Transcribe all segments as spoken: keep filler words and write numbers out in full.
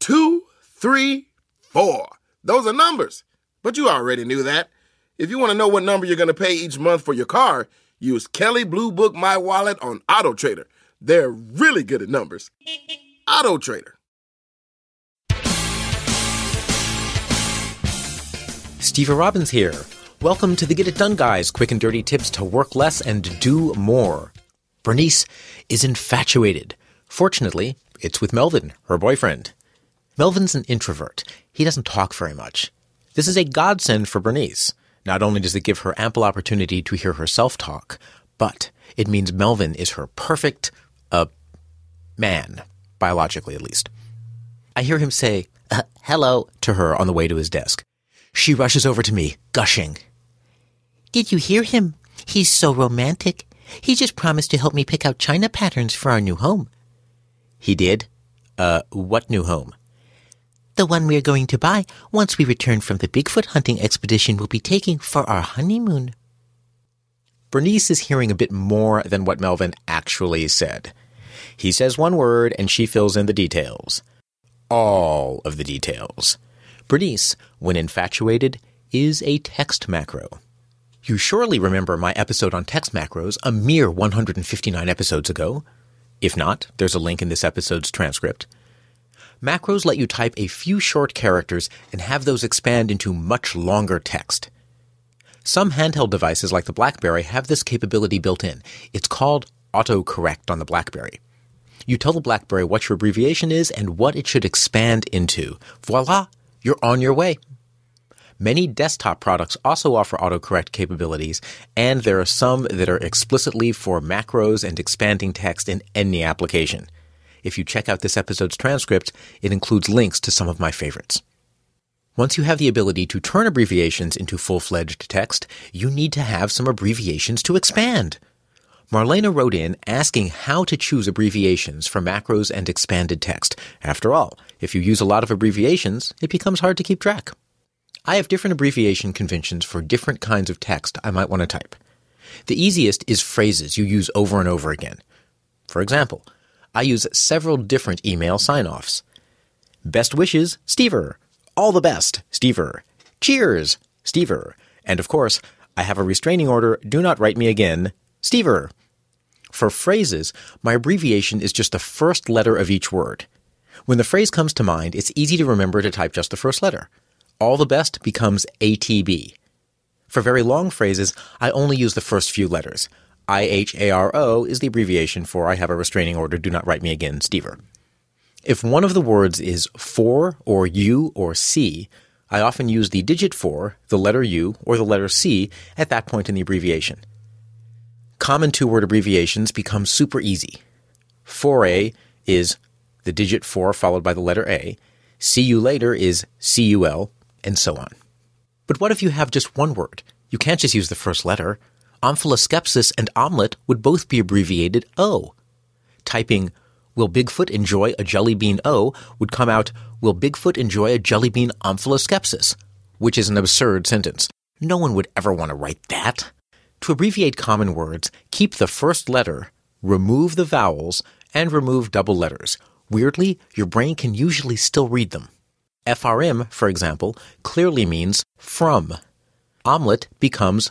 two, three, four. Those are numbers, but you already knew that. If you want to know what number you're going to pay each month for your car, use Kelley Blue Book My Wallet on AutoTrader. They're really good at numbers. AutoTrader. Steve Robbins here. Welcome to the Get It Done Guys, quick and dirty tips to work less and do more. Bernice is infatuated. Fortunately, it's with Melvin, her boyfriend. Melvin's an introvert. He doesn't talk very much. This is a godsend for Bernice. Not only does it give her ample opportunity to hear herself talk, but it means Melvin is her perfect, uh, man, biologically at least. I hear him say, uh, hello, to her on the way to his desk. She rushes over to me, gushing. Did you hear him? He's so romantic. He just promised to help me pick out china patterns for our new home. He did? Uh, what new home? The one we are going to buy once we return from the Bigfoot hunting expedition we'll be taking for our honeymoon. Bernice is hearing a bit more than what Melvin actually said. He says one word and she fills in the details. All of the details. Bernice, when infatuated, is a text macro. You surely remember my episode on text macros a mere one hundred fifty-nine episodes ago. If not, there's a link in this episode's transcript. Macros let you type a few short characters and have those expand into much longer text. Some handheld devices like the BlackBerry have this capability built in. It's called autocorrect on the BlackBerry. You tell the BlackBerry what your abbreviation is and what it should expand into. Voila, you're on your way. Many desktop products also offer autocorrect capabilities, and there are some that are explicitly for macros and expanding text in any application. If you check out this episode's transcript, it includes links to some of my favorites. Once you have the ability to turn abbreviations into full-fledged text, you need to have some abbreviations to expand. Marlena wrote in asking how to choose abbreviations for macros and expanded text. After all, if you use a lot of abbreviations, it becomes hard to keep track. I have different abbreviation conventions for different kinds of text I might want to type. The easiest is phrases you use over and over again. For example, I use several different email sign-offs. Best wishes, Stever. All the best, Stever. Cheers, Stever. And of course, I have a restraining order, do not write me again, Stever. For phrases, my abbreviation is just the first letter of each word. When the phrase comes to mind, it's easy to remember to type just the first letter. All the best becomes A T B. For very long phrases, I only use the first few letters. I H A R O is the abbreviation for I have a restraining order, do not write me again, Stever. If one of the words is for or you or C, I often use the digit for, the letter U, or the letter C at that point in the abbreviation. Common two-word abbreviations become super easy. four A is the digit four followed by the letter A. See you later is C U L. And so on. But what if you have just one word? You can't just use the first letter. Omphaloskepsis and omelet would both be abbreviated O. Typing, will Bigfoot enjoy a jelly bean O, would come out, will Bigfoot enjoy a jelly bean omphaloskepsis? Which is an absurd sentence. No one would ever want to write that. To abbreviate common words, keep the first letter, remove the vowels, and remove double letters. Weirdly, your brain can usually still read them. F R M, for example, clearly means from. Omelet becomes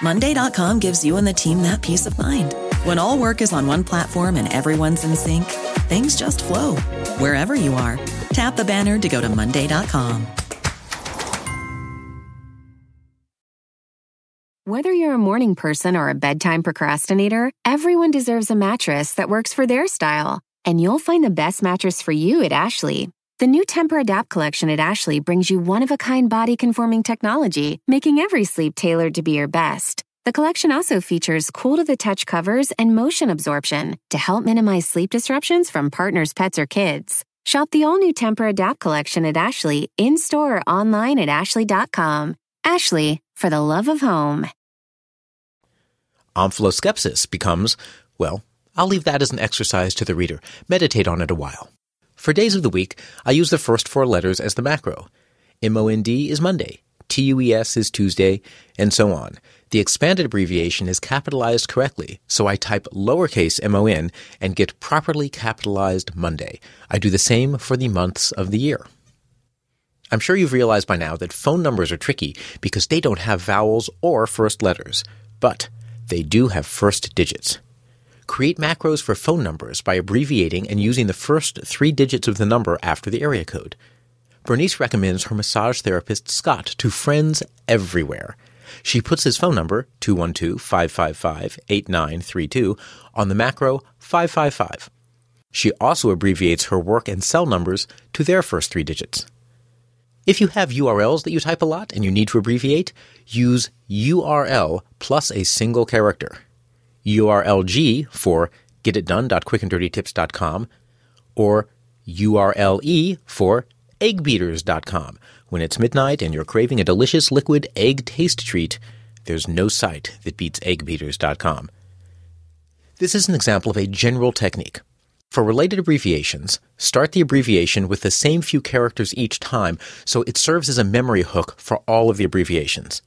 Monday dot com gives you and the team that peace of mind. When all work is on one platform and everyone's in sync, things just flow. Wherever you are, tap the banner to go to Monday dot com. Whether you're a morning person or a bedtime procrastinator, everyone deserves a mattress that works for their style. And you'll find the best mattress for you at Ashley. The new Tempur-Adapt collection at Ashley brings you one-of-a-kind body-conforming technology, making every sleep tailored to be your best. The collection also features cool-to-the-touch covers and motion absorption to help minimize sleep disruptions from partners, pets, or kids. Shop the all-new Tempur-Adapt collection at Ashley in-store or online at ashley dot com. Ashley, for the love of home. Omphaloskepsis becomes, well, I'll leave that as an exercise to the reader. Meditate on it a while. For days of the week, I use the first four letters as the macro. M O N D is Monday, T U E S is Tuesday, and so on. The expanded abbreviation is capitalized correctly, so I type lowercase mon and get properly capitalized Monday. I do the same for the months of the year. I'm sure you've realized by now that phone numbers are tricky because they don't have vowels or first letters. But they do have first digits. Create macros for phone numbers by abbreviating and using the first three digits of the number after the area code. Bernice recommends her massage therapist Scott to friends everywhere. She puts his phone number, two one two, five five five, eight nine three two, on the macro five five five. She also abbreviates her work and cell numbers to their first three digits. If you have U R Ls that you type a lot and you need to abbreviate, use U R L plus a single character. U R L G for get it done dot quick and dirty tips dot com or U R L E for egg beaters dot com. When it's midnight and you're craving a delicious liquid egg taste treat, there's no site that beats egg beaters dot com. This is an example of a general technique. For related abbreviations, start the abbreviation with the same few characters each time, so it serves as a memory hook for all of the abbreviations.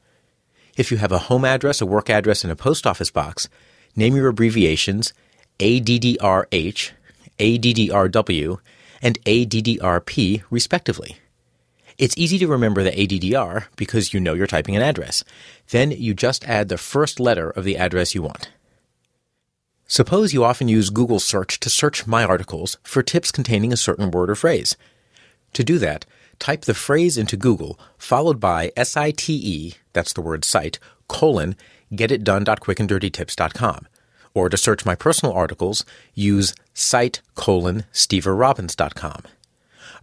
If you have a home address, a work address, and a post office box, name your abbreviations A D D R H, A D D R W, and A D D R P, respectively. It's easy to remember the A D D R because you know you're typing an address. Then you just add the first letter of the address you want. Suppose you often use Google search to search my articles for tips containing a certain word or phrase. To do that, type the phrase into Google, followed by S I T E, that's the word site, colon, get it done dot quick and dirty tips dot com. Or to search my personal articles, use site colon stever robbins dot com.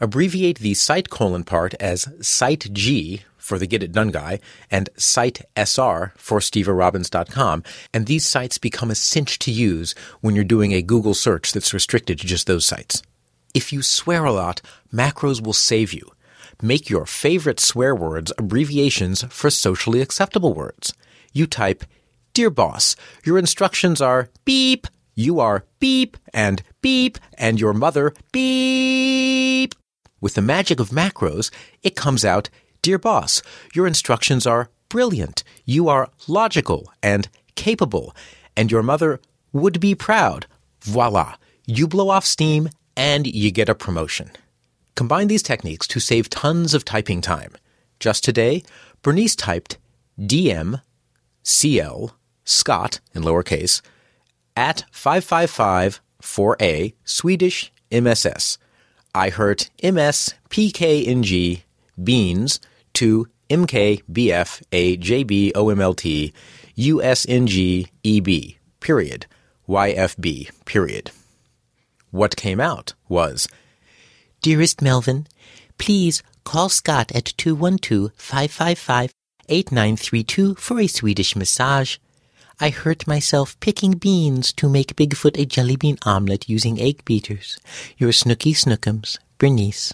Abbreviate the site colon part as site G for the Get It Done guy and site S R for stever robbins dot com, and these sites become a cinch to use when you're doing a Google search that's restricted to just those sites. If you swear a lot, macros will save you. Make your favorite swear words abbreviations for socially acceptable words. You type, "Dear boss, your instructions are beep, you are beep and beep, and your mother beep." With the magic of macros, it comes out, "Dear boss, your instructions are brilliant, you are logical and capable, and your mother would be proud." Voila, you blow off steam and you get a promotion. Combine these techniques to save tons of typing time. Just today, Bernice typed D M, C L, Scott, in lowercase, at five five five four A, Swedish M S S. I heard M S, P K N G, beans to M K B F A J B O M L T U S N G E B period Y F B period. What came out was, "Dearest Melvin, please call Scott at two one two, five five five, eight nine three two for a Swedish massage. I hurt myself picking beans to make Bigfoot a jelly bean omelet using egg beaters. Your snooky snookums, Bernice."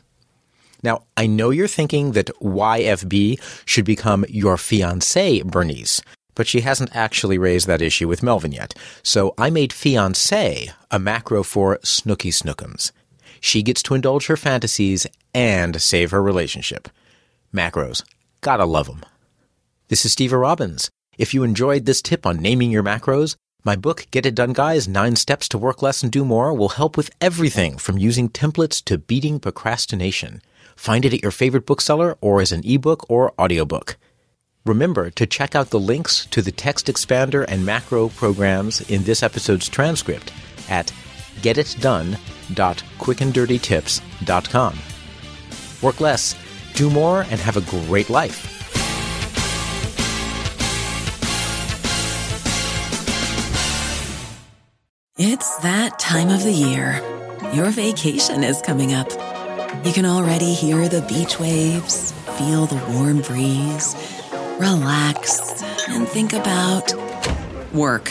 Now, I know you're thinking that Y F B should become your fiancée, Bernice, but she hasn't actually raised that issue with Melvin yet. So I made fiancée a macro for snooky snookums. She gets to indulge her fantasies and save her relationship. Macros. Gotta love them. This is Stever Robbins. If you enjoyed this tip on naming your macros, My book, Get It Done Guys, Nine Steps to Work Less and Do More, will help with everything from using templates to beating procrastination. Find it at your favorite bookseller or as an ebook or audiobook. Remember to check out the links to the text expander and macro programs in this episode's transcript at get it done dot quick and dirty tips dot com. Work less, do more, and have a great life. It's that time of the year. Your vacation is coming up. You can already hear the beach waves, feel the warm breeze, relax, and think about work.